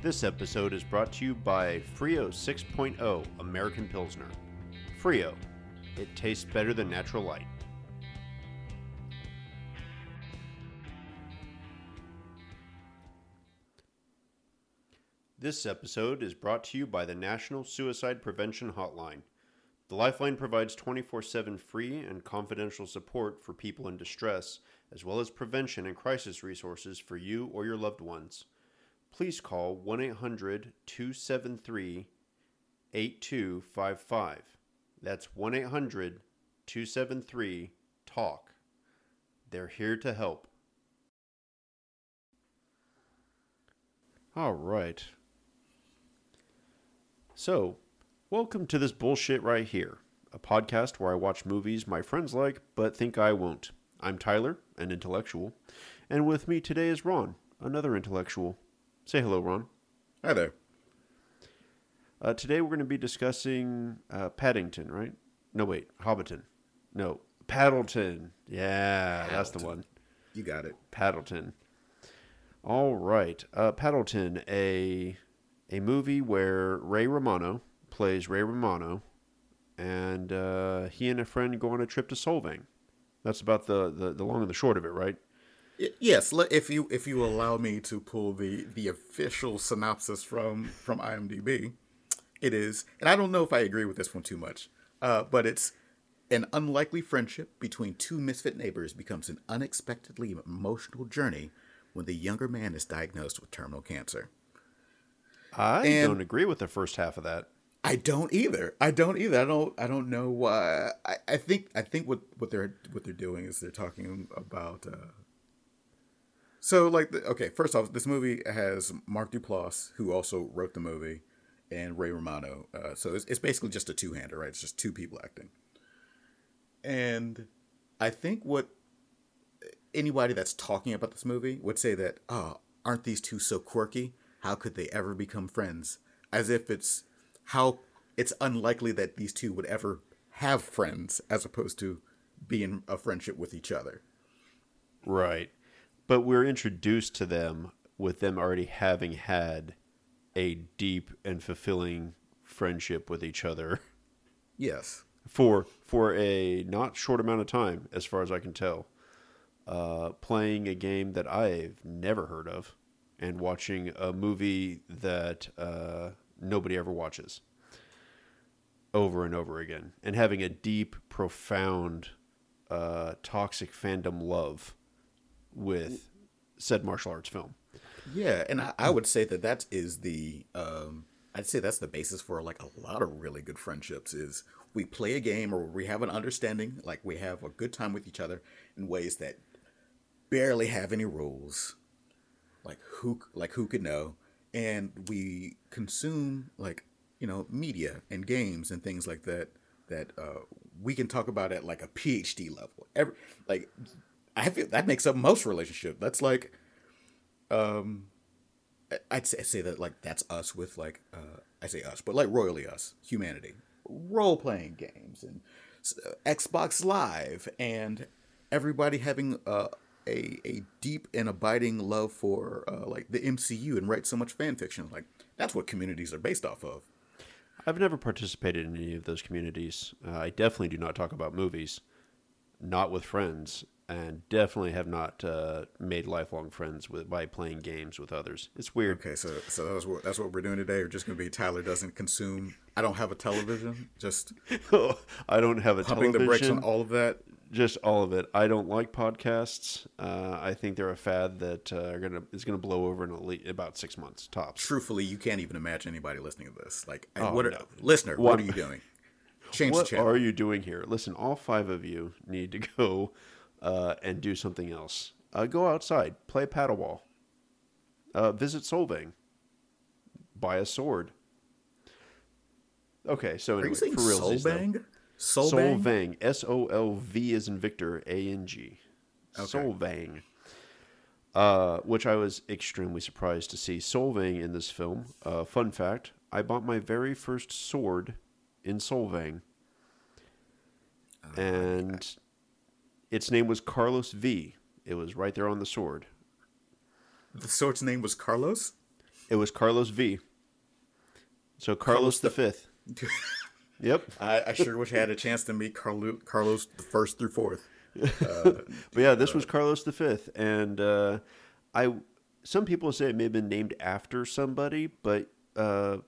This episode is brought to you by Frio 6.0 American Pilsner. Frio. It tastes better than natural light. This episode is brought to you by the National Suicide Prevention Hotline. The Lifeline provides 24/7 free and confidential support for people in distress, as well as prevention and crisis resources for you or your loved ones. Please call 1-800-273-8255. That's 1-800-273-TALK. They're here to help. All right. So, welcome to This Bullshit Right Here, a podcast where I watch movies my friends like but think I won't. I'm Tyler, an intellectual, and with me today is Ron, another intellectual. Say hello, Ron. Hi there. Today we're going to be discussing Paddington, right? No, wait, Hobbiton. No, Paddleton. Yeah, Paddleton. That's the one. You got it. Paddleton. All right. Paddleton, a movie where Ray Romano plays Ray Romano, and he and a friend go on a trip to Solvang. That's about the long and the short of it, right? Yes, if you allow me to pull the official synopsis from IMDb, it is, and I don't know if I agree with this one too much, but it's an unlikely friendship between two misfit neighbors becomes an unexpectedly emotional journey when the younger man is diagnosed with terminal cancer. I don't agree with the first half of that. I don't either. I don't know why. I think what they're doing is they're talking about. First off, this movie has Mark Duplass, who also wrote the movie, and Ray Romano. So it's basically just a two-hander, right? It's just two people acting. And I think what anybody that's talking about this movie would say that, oh, aren't these two so quirky? How could they ever become friends? As if it's how it's unlikely that these two would ever have friends as opposed to be in a friendship with each other. Right. But we're introduced to them with them already having had a deep and fulfilling friendship with each other. Yes. For a not short amount of time, as far as I can tell, playing a game that I've never heard of and watching a movie that nobody ever watches over and over again, and having a deep, profound, toxic fandom love with said martial arts film. Yeah, and I would say that's the basis for like a lot of really good friendships is we play a game or we have an understanding, like we have a good time with each other in ways that barely have any rules. Like who could know? And we consume media and games and things like that we can talk about at like a PhD level. I feel that makes up most relationships. That's like, I'd say that like that's us with like, I say us, but like royally us, humanity, role-playing games and Xbox Live and everybody having a deep and abiding love for like the MCU and write so much fan fiction. Like that's what communities are based off of. I've never participated in any of those communities. I definitely do not talk about movies, not with friends. And definitely have not made lifelong friends by playing games with others. It's weird. Okay, so that's what we're doing today. We're just going to be Tyler doesn't consume. I don't have a television. Just I don't have a television. Pumping the brakes on all of that. Just all of it. I don't like podcasts. I think they're a fad that is going to blow over in about 6 months tops. Truthfully, you can't even imagine anybody listening to this. Like, listener, what are you doing? Change the channel. What are you doing here? Listen, all five of you need to go. And do something else. Go outside, play paddleball, visit Solvang, buy a sword. Okay, so anyway, for real, Solvang? Solvang, S-O-L-V as in Victor, A-N-G. Okay. Solvang, which I was extremely surprised to see Solvang in this film. Fun fact: I bought my very first sword in Solvang, and its name was Carlos V. It was right there on the sword. The sword's name was Carlos? It was Carlos V. So Carlos V. Yep. I sure wish I had a chance to meet Carlos the first through fourth. But yeah, this was Carlos V. And some people say it may have been named after somebody, but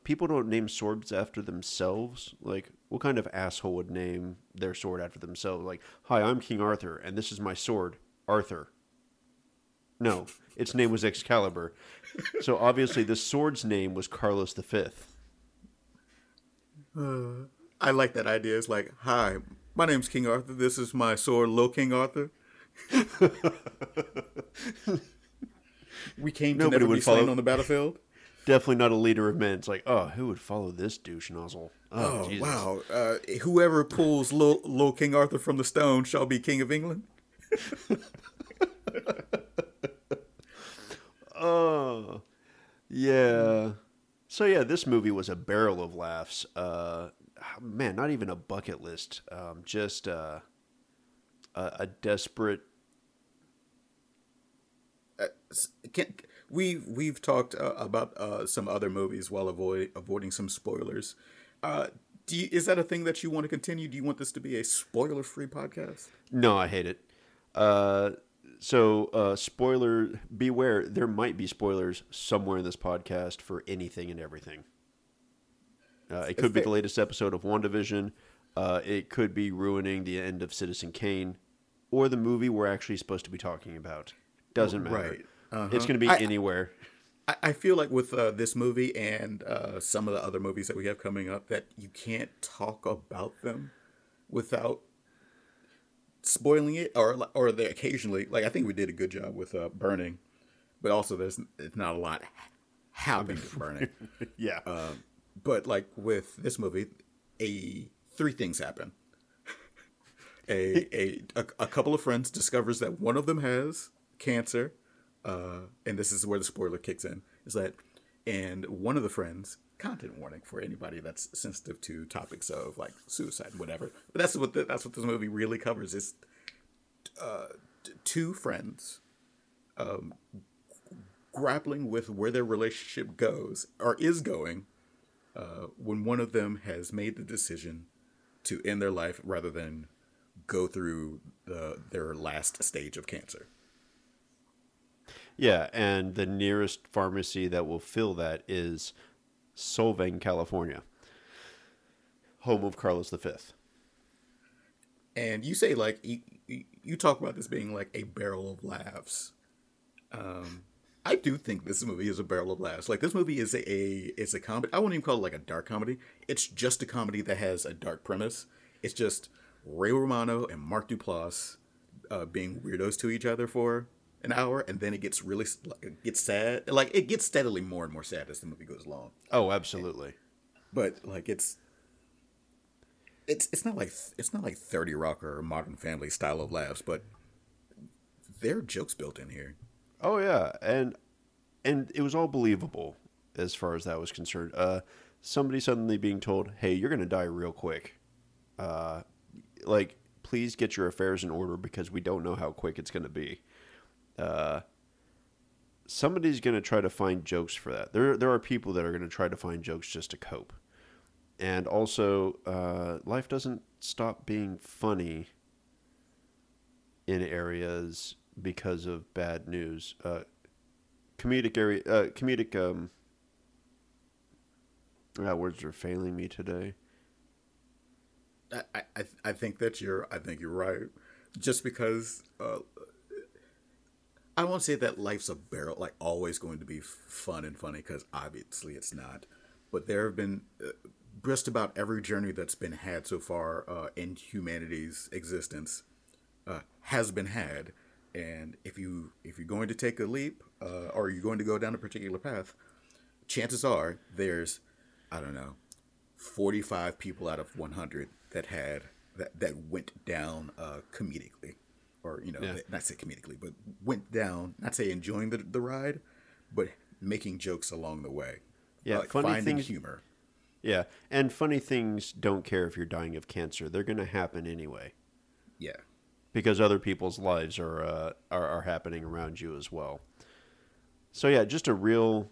people don't name swords after themselves. Like, what kind of asshole would name their sword after themselves? Like, hi, I'm King Arthur, and this is my sword, Arthur. No, its name was Excalibur. So obviously the sword's name was Carlos V. I like that idea. It's like, hi, my name's King Arthur. This is my sword, Little King Arthur. We came to never be slain on the battlefield. Definitely not a leader of men. It's like, oh, who would follow this douche nozzle? Oh, Jesus. Wow. Whoever pulls Little King Arthur from the stone shall be King of England. Oh, yeah. So, yeah, this movie was a barrel of laughs. Man, not even a bucket list. Just a desperate... We've talked about some other movies while avoiding some spoilers. Is that a thing that you want to continue? Do you want this to be a spoiler-free podcast? No, I hate it. So, spoiler, beware, there might be spoilers somewhere in this podcast for anything and everything. It could be the latest episode of WandaVision. It could be ruining the end of Citizen Kane or the movie we're actually supposed to be talking about. Doesn't matter. Right. Uh-huh. It's going to be anywhere. I feel like with this movie and some of the other movies that we have coming up that you can't talk about them without spoiling it, or they occasionally, like, I think we did a good job with Burning, but also it's not a lot happening with Burning. Yeah, but like with this movie, three things happen. A couple of friends discovers that one of them has cancer, and this is where the spoiler kicks in. Is that, and one of the friends, content warning for anybody that's sensitive to topics of like suicide, whatever. But that's what this movie really covers. Is two friends grappling with where their relationship goes or is going when one of them has made the decision to end their life rather than go through their last stage of cancer. Yeah, and the nearest pharmacy that will fill that is Solvang, California, home of Carlos V. And you say, like, you talk about this being like a barrel of laughs. I do think this movie is a barrel of laughs. Like, this movie is a comedy. I wouldn't even call it like a dark comedy. It's just a comedy that has a dark premise. It's just Ray Romano and Mark Duplass being weirdos to each other for an hour, and then it gets sad. Like, it gets steadily more and more sad as the movie goes along. Oh, absolutely. But like it's not like 30 Rock or Modern Family style of laughs, but there are jokes built in here. Oh yeah, and it was all believable as far as that was concerned. Somebody suddenly being told, "Hey, you're gonna die real quick," like, please get your affairs in order because we don't know how quick it's gonna be. Somebody's going to try to find jokes for that. There are people that are going to try to find jokes just to cope. And also, life doesn't stop being funny in areas because of bad news. Words are failing me today. I think you're right. Just because, I won't say that life's a barrel, like always going to be fun and funny, because obviously it's not. But there have been just about every journey that's been had so far in humanity's existence has been had. And if you're going to take a leap or you're going to go down a particular path, chances are there's, I don't know, 45 people out of 100 that went down comedically. Or, you know, yeah. Not say comedically, but went down, not say enjoying the ride, but making jokes along the way. Yeah, like finding things, humor. Yeah, and funny things don't care if you're dying of cancer. They're going to happen anyway. Yeah. Because other people's lives are happening around you as well. So, yeah, just a real,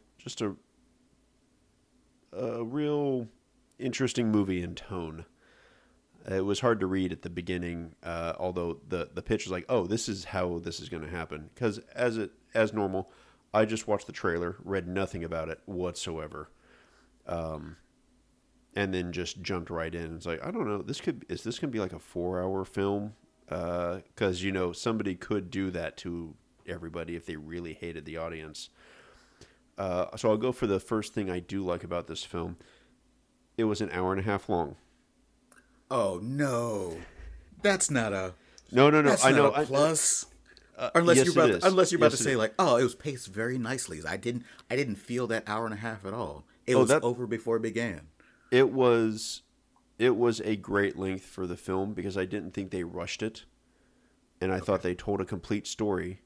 a real interesting movie in tone. It was hard to read at the beginning, although the pitch was like, oh, this is how this is going to happen. Because as normal, I just watched the trailer, read nothing about it whatsoever, and then just jumped right in. It's like, I don't know, is this going to be like a 4-hour film? Because, you know, somebody could do that to everybody if they really hated the audience. So I'll go for the first thing I do like about this film. It was an hour and a half long. Oh, no. That's not a... No. I know. A plus. Unless you're about to say like, oh, it was paced very nicely. I didn't feel that hour and a half at all. It was over before it began. It was a great length for the film because I didn't think they rushed it. And I thought they told a complete story.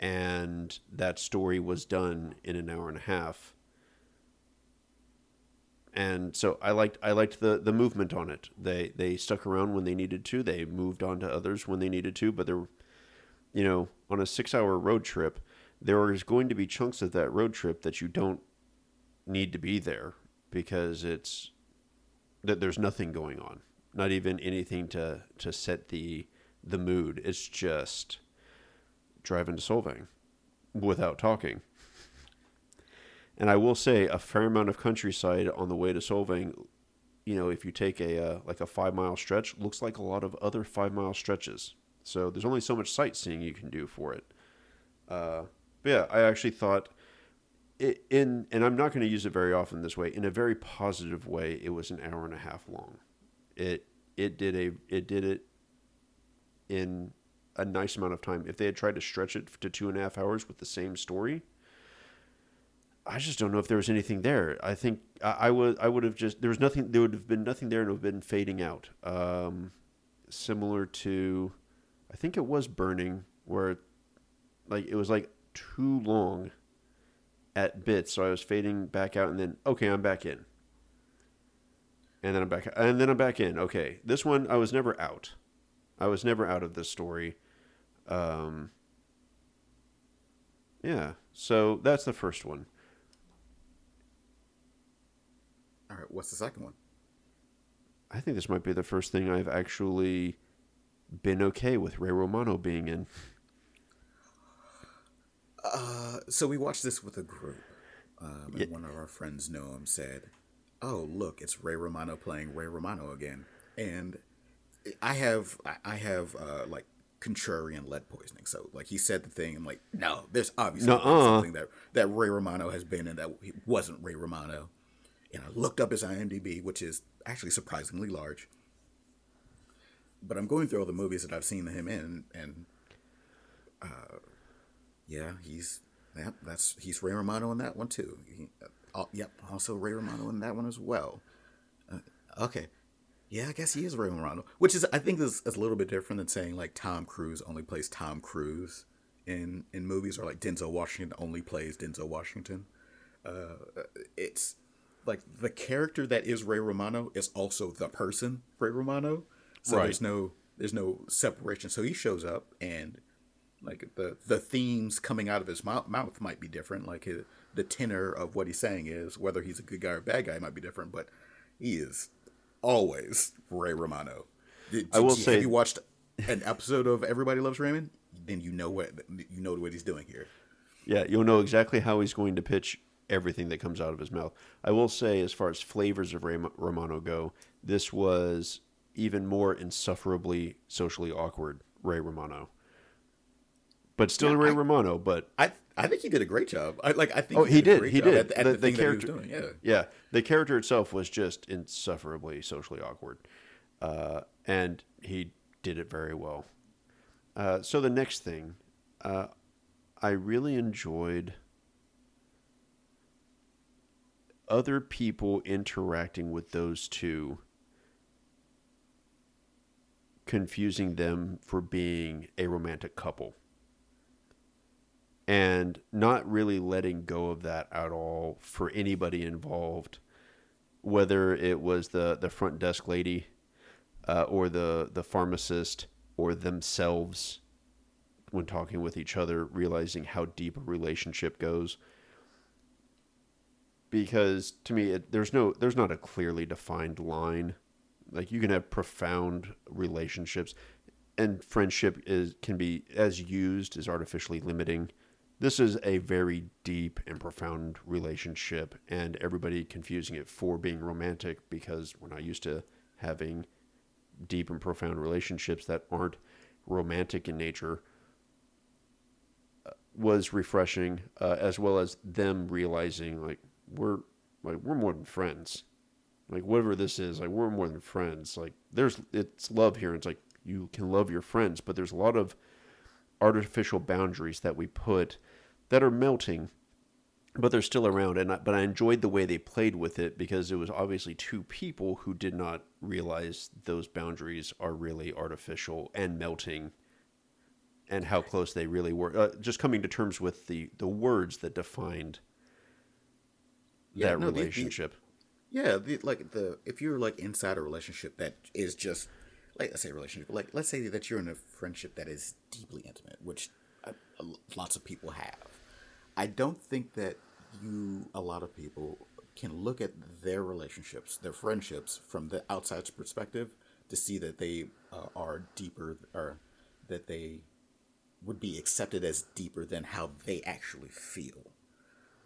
And that story was done in an hour and a half. And so I liked the movement on it. They stuck around when they needed to. They moved on to others when they needed to. But there, you know, on a 6-hour road trip, there is going to be chunks of that road trip that you don't need to be there because it's that there's nothing going on. Not even anything to set the mood. It's just driving to Solvang without talking. And I will say a fair amount of countryside on the way to Solvang, you know, if you take a 5-mile stretch, looks like a lot of other 5-mile stretches. So there's only so much sightseeing you can do for it. But yeah, I actually thought, and I'm not going to use it very often this way, in a very positive way, it was an hour and a half long. It did it in a nice amount of time. If they had tried to stretch it to 2.5 hours with the same story, I just don't know if there was anything there. I think there would have been nothing there and it would have been fading out. Similar to, I think it was Burning, where it was too long at bits. So I was fading back out and then, okay, I'm back in. And then I'm back. And then I'm back in. Okay. This one, I was never out. I was never out of this story. Yeah. So that's the first one. All right, what's the second one? I think this might be the first thing I've actually been okay with Ray Romano being in. So we watched this with a group. And one of our friends, Noam, said, oh, look, it's Ray Romano playing Ray Romano again. And I have contrarian lead poisoning. So, he said the thing, I'm like, no, there's obviously something that Ray Romano has been in that wasn't Ray Romano. And I looked up his IMDb, which is actually surprisingly large. But I'm going through all the movies that I've seen him in, and he's Ray Romano in that one too. Also Ray Romano in that one as well. Okay, yeah, I guess he is Ray Romano, which is, I think, is a little bit different than saying like Tom Cruise only plays Tom Cruise in movies, or like Denzel Washington only plays Denzel Washington. It's like the character that is Ray Romano is also the person Ray Romano. So right. There's no separation. So he shows up and like the themes coming out of his mouth might be different. Like the tenor of what he's saying is, whether he's a good guy or a bad guy might be different, but he is always Ray Romano. Have you watched an episode of Everybody Loves Raymond? Then you know what he's doing here. Yeah. You'll know exactly how he's going to pitch everything that comes out of his mouth. I will say, as far as flavors of Ray Romano go, this was even more insufferably socially awkward Ray Romano. But still, yeah, Ray Romano, but... I think he did a great job. I think he did a great job. At the character that he was doing, yeah. The character itself was just insufferably socially awkward. And he did it very well. So the next thing, I really enjoyed... other people interacting with those two, confusing them for being a romantic couple, and not really letting go of that at all for anybody involved, whether it was the front desk lady, or the pharmacist, or themselves when talking with each other, realizing how deep a relationship goes. because to me, there's not a clearly defined line. Like, you can have profound relationships, and friendship can be as used is artificially limiting. This is a very deep and profound relationship, and everybody confusing it for being romantic because we're not used to having deep and profound relationships that aren't romantic in nature was refreshing, as well as them realizing we're more than friends. Like, whatever this is, like, we're more than friends. Like, it's love here. It's like, you can love your friends, but there's a lot of artificial boundaries that we put that are melting, but they're still around. But I enjoyed the way they played with it, because it was obviously two people who did not realize those boundaries are really artificial and melting, and how close they really were. Just coming to terms with the words that defined relationship. If you're like inside a relationship that is just, like, let's say a relationship, like, let's say that you're in a friendship that is deeply intimate, which lots of people have. I don't think that a lot of people can look at their relationships, their friendships, from the outside's perspective to see that they are deeper, or that they would be accepted as deeper than how they actually feel.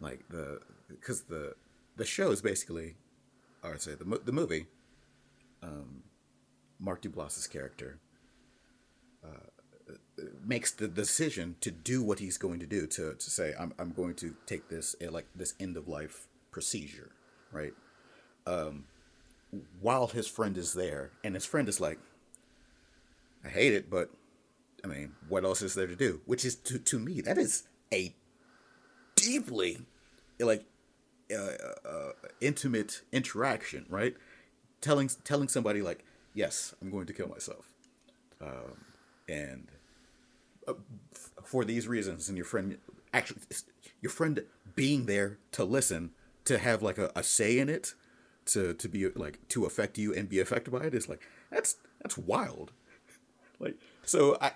Like, because the show is basically, or say the movie, Mark Duplass's character makes the decision to do what he's going to do, to say, I'm going to take this this end of life procedure, right? While his friend is there, and his friend is like, I hate it, but I mean, what else is there to do? Which is to me, that is a deeply intimate interaction, right? Telling somebody like, yes, I'm going to kill myself, and for these reasons. And your friend being there to listen, to have like a say in it, to be like, to affect you and be affected by it, is like, that's wild. Like, so I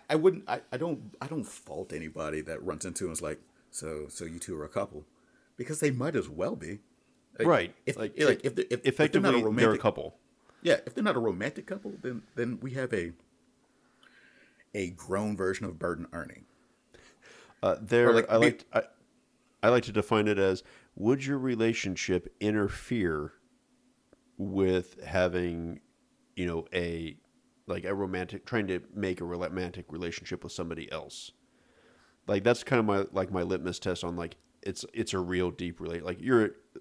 don't fault anybody that runs into and is like, so you two are a couple, because they might as well be, like, right? If effectively they're not a romantic, they're a couple. Yeah, if they're not a romantic couple, then we have a grown version of Bert and Ernie. I like to define it as: would your relationship interfere with having, trying to make a romantic relationship with somebody else? Like, that's kind of my litmus test on like. It's a real deep relate. Like,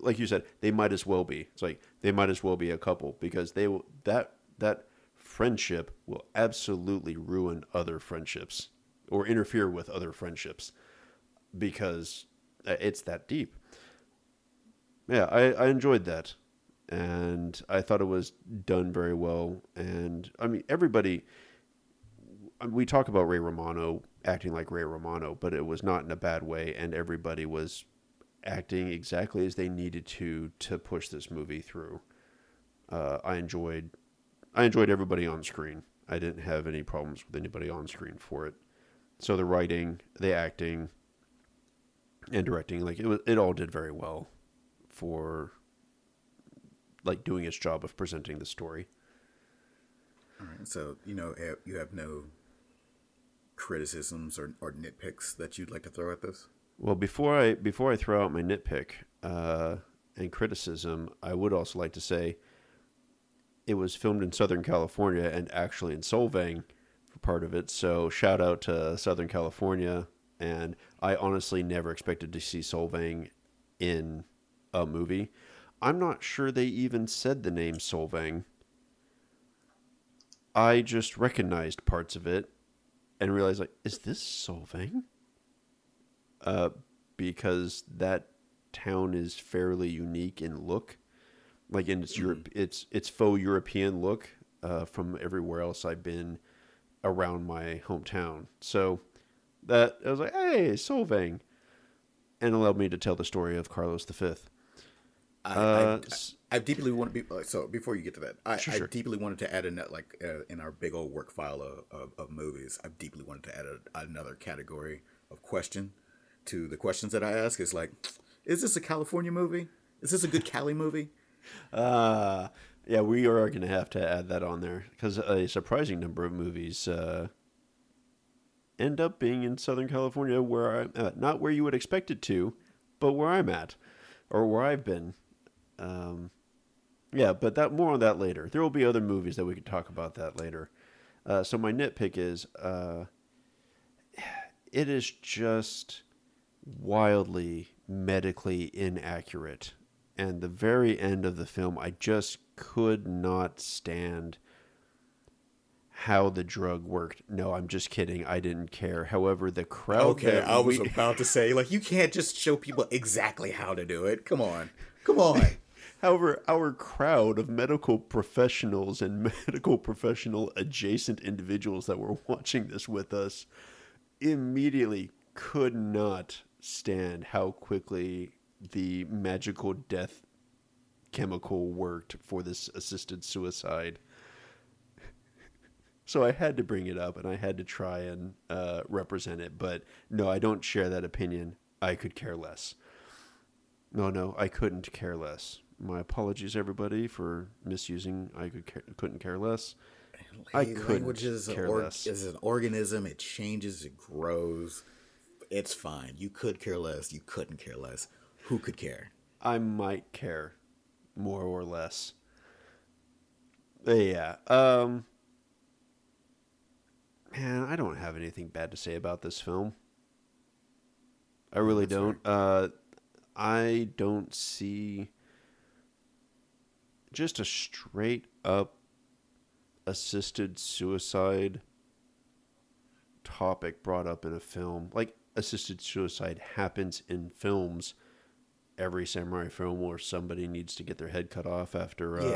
like you said, they might as well be. It's like, they might as well be a couple, because they will, that friendship will absolutely ruin other friendships or interfere with other friendships, because it's that deep. Yeah, I enjoyed that, and I thought it was done very well. And I mean, everybody. We talk about Ray Romano acting like Ray Romano, but it was not in a bad way, and everybody was acting exactly as they needed to push this movie through. I enjoyed everybody on screen. I didn't have any problems with anybody on screen for it. So the writing, the acting, and directing, like, it all did very well for like doing its job of presenting the story. All right, so you have no criticisms or nitpicks that you'd like to throw at this? Well, before I throw out my nitpick and criticism, I would also like to say it was filmed in Southern California, and actually in Solvang for part of it. So shout out to Southern California. And I honestly never expected to see Solvang in a movie. I'm not sure they even said the name Solvang. I just recognized parts of it and realized, like, is this Solvang? Because that town is fairly unique in look, like in its Europe, its faux European look from everywhere else I've been around my hometown. So that I was like, hey, Solvang, and allowed me to tell the story of Carlos V. I deeply want to be, so before you get to that, I deeply wanted to add in our big old work file of movies, I deeply wanted to add another category of question to the questions that I ask. Is like, is this a California movie? Is this a good Cali movie? Yeah, we are going to have to add that on there because a surprising number of movies end up being in Southern California, where I'm at. Not where you would expect it to, but where I'm at or where I've been. Yeah, but that more on that later. There will be other movies that we could talk about that later. So my nitpick is it is just wildly medically inaccurate. And the very end of the film, I just could not stand how the drug worked. No, I'm just kidding. I didn't care. However, the crowd... Okay, I was about to say, like, you can't just show people exactly how to do it. Come on. Come on. However, our crowd of medical professionals and medical professional adjacent individuals that were watching this with us immediately could not stand how quickly the magical death chemical worked for this assisted suicide. So I had to bring it up and I had to try and represent it. But no, I don't share that opinion. I could care less. No, I couldn't care less. My apologies, everybody, for misusing couldn't care less. Language is an organism. It changes. It grows. It's fine. You could care less. You couldn't care less. Who could care? I might care, more or less. Yeah. Man, I don't have anything bad to say about this film. I really don't. I don't see... just a straight up assisted suicide topic brought up in a film. Like, assisted suicide happens in films. Every samurai film where somebody needs to get their head cut off after, doing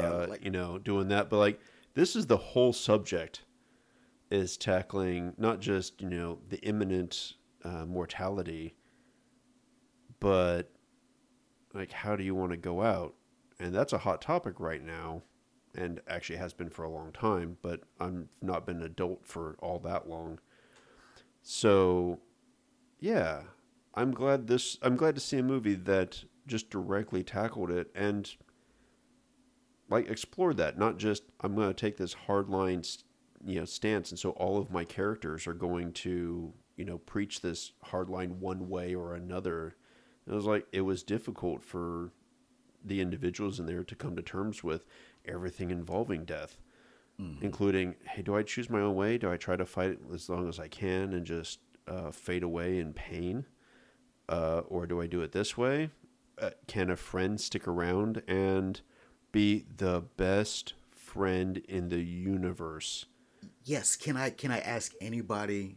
that. But like, this is the whole subject is tackling not just, the imminent mortality, but like, how do you want to go out? And that's a hot topic right now, and actually has been for a long time, but I've not been an adult for all that long. So, yeah, I'm glad to see a movie that just directly tackled it and, like, explored that. Not just, I'm going to take this hardline, stance, and so all of my characters are going to, preach this hardline one way or another. And it was difficult for the individuals in there to come to terms with everything involving death, including, hey, do I choose my own way? Do I try to fight it as long as I can and just fade away in pain? Or do I do it this way? Can a friend stick around and be the best friend in the universe? Yes. Can I ask anybody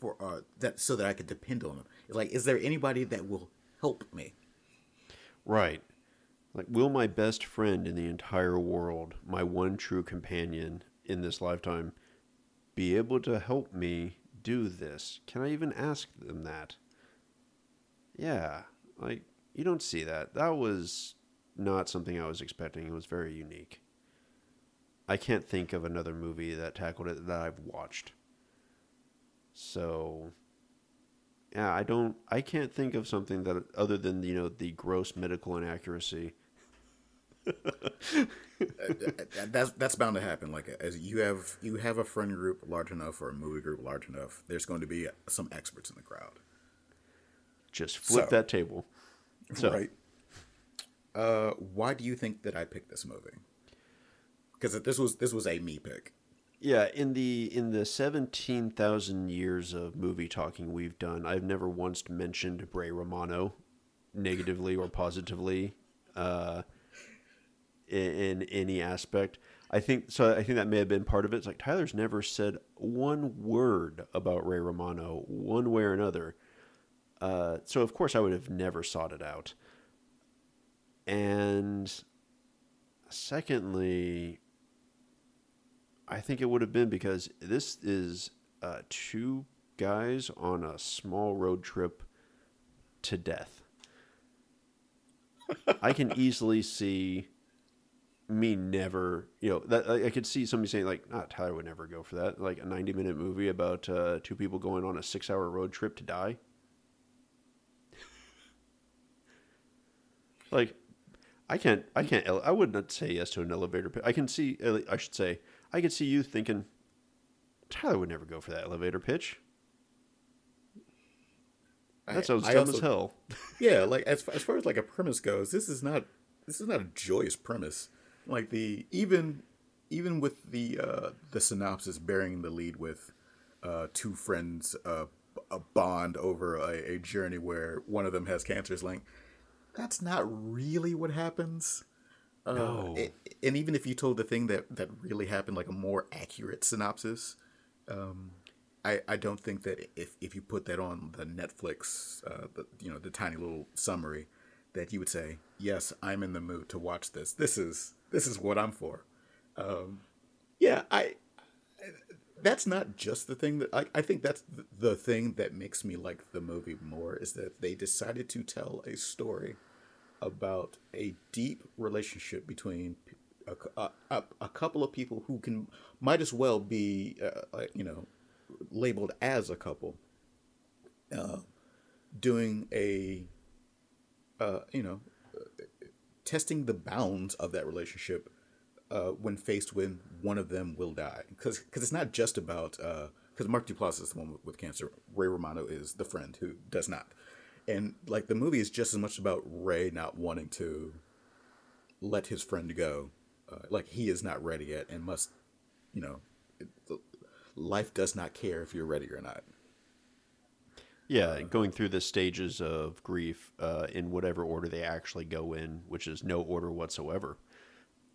for that so that I could depend on them? Like, is there anybody that will help me? Right. Like, will my best friend in the entire world, my one true companion in this lifetime, be able to help me do this? Can I even ask them that? Yeah, like, you don't see that. That was not something I was expecting. It was very unique. I can't think of another movie that tackled it that I've watched. So... yeah, I can't think of something that other than, the gross medical inaccuracy. That's bound to happen. Like, as you have a friend group large enough or a movie group large enough, there's going to be some experts in the crowd. Just flip that table. So. Right. Why do you think that I picked this movie? Because this was a me pick. Yeah, in the 17,000 years of movie talking we've done, I've never once mentioned Ray Romano negatively or positively in any aspect. I think that may have been part of it. It's like Tyler's never said one word about Ray Romano one way or another. So of course I would have never sought it out. And secondly, I think it would have been because this is two guys on a small road trip to death. I can easily see me never, I could see somebody saying like, Tyler would never go for that. Like a 90-minute movie about two people going on a 6-hour road trip to die. Like I wouldn't say yes to an elevator pitch. I could see you thinking, Tyler would never go for that elevator pitch. That sounds dumb as hell. Yeah, like as far as like a premise goes, this is not a joyous premise. Like even with the synopsis bearing the lead with two friends a bond over a journey where one of them has cancer, is like that's not really what happens. No. And even if you told the thing that really happened, like a more accurate synopsis, I don't think that if you put that on the Netflix, the tiny little summary, that you would say, yes, I'm in the mood to watch this. This is what I'm for. That's not just the thing that I think that's the thing that makes me like the movie more, is that they decided to tell a story about a deep relationship between a couple of people who might as well be, labeled as a couple, doing testing the bounds of that relationship when faced with one of them will die. Because it's not just about, because Mark Duplass is the one with cancer. Ray Romano is the friend who does not. And like the movie is just as much about Ray not wanting to let his friend go. Like he is not ready yet and must, life does not care if you're ready or not. Yeah, going through the stages of grief in whatever order they actually go in, which is no order whatsoever.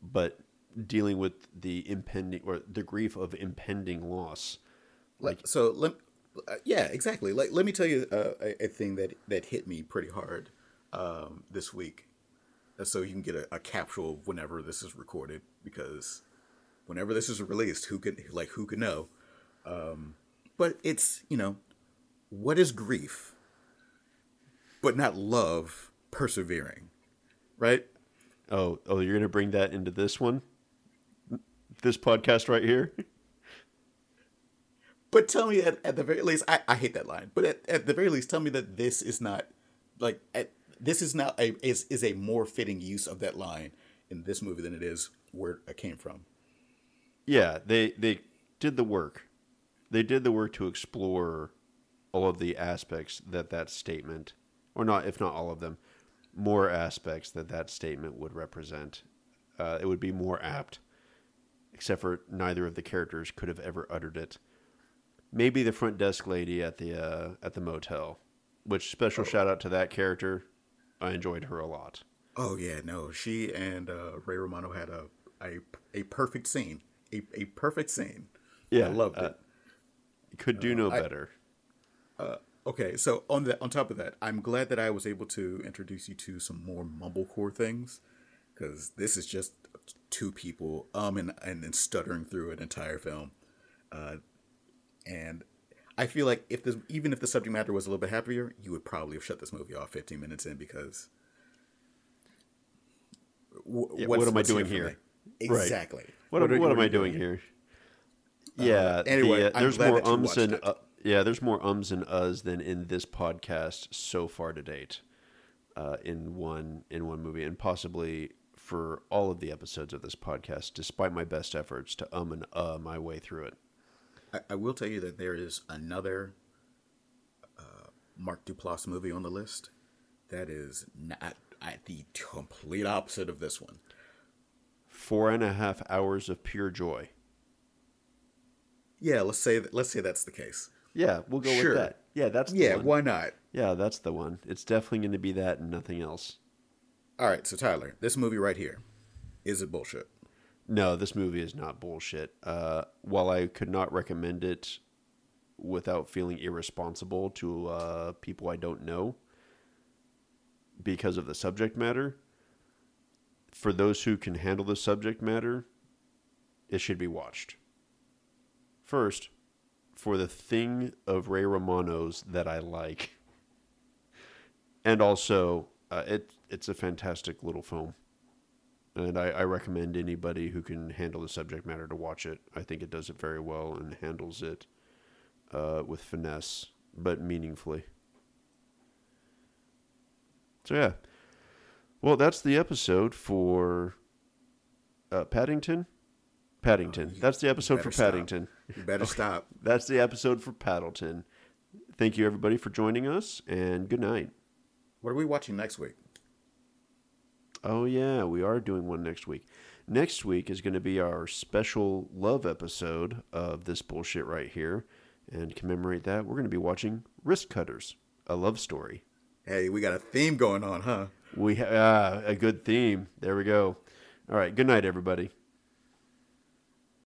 But dealing with the impending or the grief of impending loss. Exactly. Like, let me tell you a thing that hit me pretty hard this week. So you can get a capsule of whenever this is recorded, because whenever this is released, who could know? But it's, what is grief, but not love persevering, right? Oh, you're gonna bring that into this one, this podcast right here. But tell me at the very least, I hate that line. But at the very least, tell me that this is not is a more fitting use of that line in this movie than it is where it came from. Yeah, they did the work. They did the work to explore all of the aspects that statement, or not, if not all of them, more aspects that statement would represent. It would be more apt, except for neither of the characters could have ever uttered it. Maybe the front desk lady at the motel, which special shout out to that character. I enjoyed her a lot. Oh yeah, no, she and Ray Romano had a perfect scene, a perfect scene. Yeah, I loved it. Could do no better. Okay, so on top of that, I'm glad that I was able to introduce you to some more mumblecore things, because this is just two people and stuttering through an entire film, and I feel like even if the subject matter was a little bit happier, you would probably have shut this movie off 15 minutes in, because what am I doing here? Exactly. Right. What am I doing here? Anyway, there's more ums and. There's more ums and uhs than in this podcast so far to date, in one movie, and possibly for all of the episodes of this podcast, despite my best efforts to and my way through it. I will tell you that there is another Mark Duplass movie on the list that is not at the complete opposite of this one. 4.5 hours of pure joy. Yeah, let's say that's the case. Yeah, we'll go with that. Yeah, that's the one. Yeah, why not? Yeah, that's the one. It's definitely going to be that and nothing else. All right, so Tyler, this movie right here, is it bullshit? No, this movie is not bullshit. While I could not recommend it without feeling irresponsible to people I don't know because of the subject matter, for those who can handle the subject matter, it should be watched. First, for the thing of Ray Romano's that I like. And also, it's a fantastic little film. And I recommend anybody who can handle the subject matter to watch it. I think it does it very well and handles it with finesse, but meaningfully. So yeah, Well, that's the episode for Paddington. That's the episode for Paddington. You better stop. That's the episode for Paddleton. Thank you, everybody, for joining us, and good night. What are we watching next week? Oh, yeah, we are doing one next week. Next week is going to be our special love episode of this bullshit right here. And to commemorate that, we're going to be watching Wrist Cutters, a love story. Hey, we got a theme going on, huh? We have a good theme. There we go. All right. Good night, everybody.